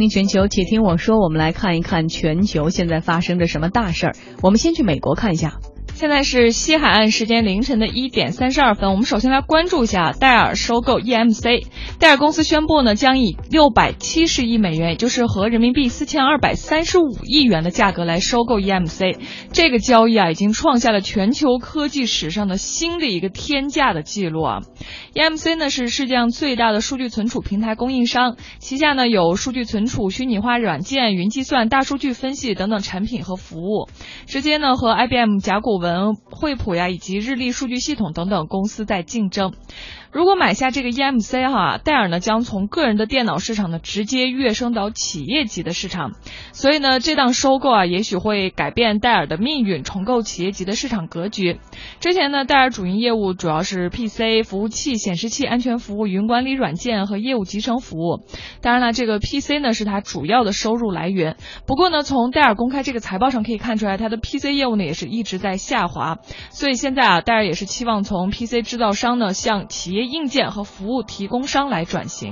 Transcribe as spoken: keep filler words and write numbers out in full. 听听全球，且听我说。我们来看一看全球现在发生着什么大事儿。我们先去美国看一下。现在是西海岸时间凌晨的一点三十二分，我们首先来关注一下戴尔收购 E M C。 戴尔公司宣布呢，将以六百七十亿美元，也就是合人民币四千二百三十五亿元的价格来收购 E M C。 这个交易啊，已经创下了全球科技史上的新的一个天价的记录啊。 E M C 呢，是世界上最大的数据存储平台供应商，旗下呢有数据存储、虚拟化软件、云计算、大数据分析等等产品和服务，直接呢和 I B M、 甲骨文、惠普呀以及日立数据系统等等公司在竞争。如果买下这个 E M C 哈，戴尔呢将从个人的电脑市场呢直接跃升到企业级的市场，所以呢这档收购啊，也许会改变戴尔的命运，重构企业级的市场格局。之前呢，戴尔主营业务主要是 P C 服务器、显示器、安全服务、云管理软件和业务集成服务。当然了，这个 P C 呢是它主要的收入来源。不过呢，从戴尔公开这个财报上可以看出来，它的 P C 业务呢也是一直在下滑。所以现在啊，戴尔也是期望从 P C 制造商呢向企业硬件和服务提供商来转型。